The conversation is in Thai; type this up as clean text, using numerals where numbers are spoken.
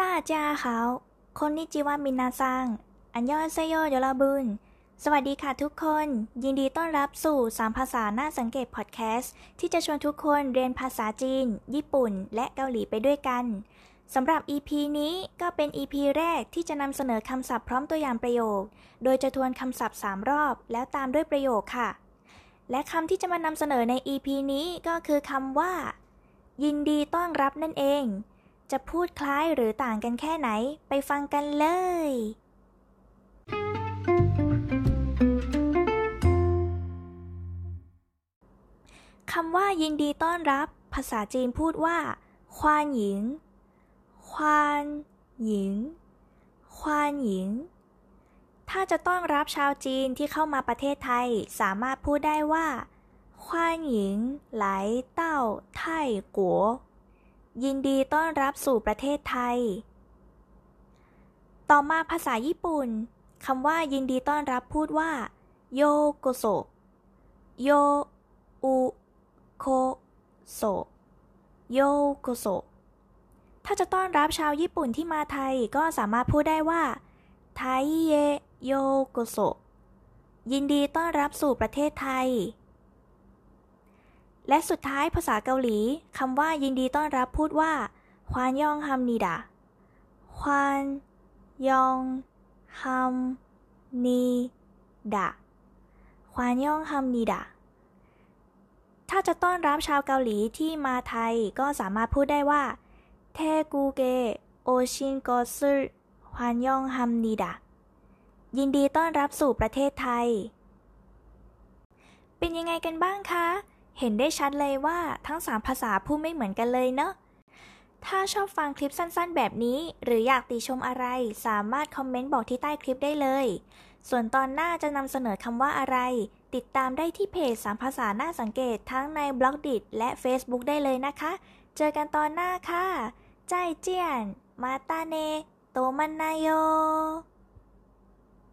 ตาจ้าเขาคนนิจิวามินาซังอันยอเซโยโยราบุนสวัสดีค่ะทุกคนยินดีต้อนรับสู่3ภาษาน่าสังเกตพอดแคสต์ที่จะชวนทุกคนเรียนภาษาจีนญี่ปุ่นและเกาหลีไปด้วยกันสำหรับ EP นี้ก็เป็น EP แรกที่จะนำเสนอคำศัพท์พร้อมตัวอย่างประโยคโดยจะทวนคำศัพท์3รอบแล้วตามด้วยประโยคค่ะและคำที่จะมานำเสนอใน EP นี้ก็คือคำว่ายินดีต้อนรับนั่นเองจะพูดคล้ายหรือต่างกันแค่ไหนไปฟังกันเลยคำว่ายินดีต้อนรับภาษาจีนพูดว่าควานหญิงควานหญิงควานหญิงถ้าจะต้อนรับชาวจีนที่เข้ามาประเทศไทยสามารถพูดได้ว่าควานหญิงไหลเต้าไท่กัวยินดีต้อนรับสู่ประเทศไทยต่อมาภาษาญี่ปุ่นคำว่ายินดีต้อนรับพูดว่าโยโกโซโยอุโคโซโยโกโซถ้าจะต้อนรับชาวญี่ปุ่นที่มาไทยก็สามารถพูดได้ว่าไทเยโยโกโซยินดีต้อนรับสู่ประเทศไทยและสุดท้ายภาษาเกาหลีคำว่ายินดีต้อนรับพูดว่าควานยองฮัมนิดะควานยองฮัมนิดะควานยองฮัมนิดะถ้าจะต้อนรับชาวเกาหลีที่มาไทยก็สามารถพูดได้ว่าเทกูเกโอชินกอซึควานยองฮัมนิดะยินดีต้อนรับสู่ประเทศไทยเป็นยังไงกันบ้างคะเห็นได้ชัดเลยว่าทั้ง3ภาษาพูดไม่เหมือนกันเลยเนอะถ้าชอบฟังคลิปสั้นๆแบบนี้หรืออยากติชมอะไรสามารถคอมเมนต์บอกที่ใต้คลิปได้เลยส่วนตอนหน้าจะนำเสนอคำว่าอะไรติดตามได้ที่เพจ3ภาษาน่าสังเกตทั้งใน Blogdit และ Facebook ได้เลยนะคะเจอกันตอนหน้าค่ะใจเจียนมาตาเนโตมันนายโย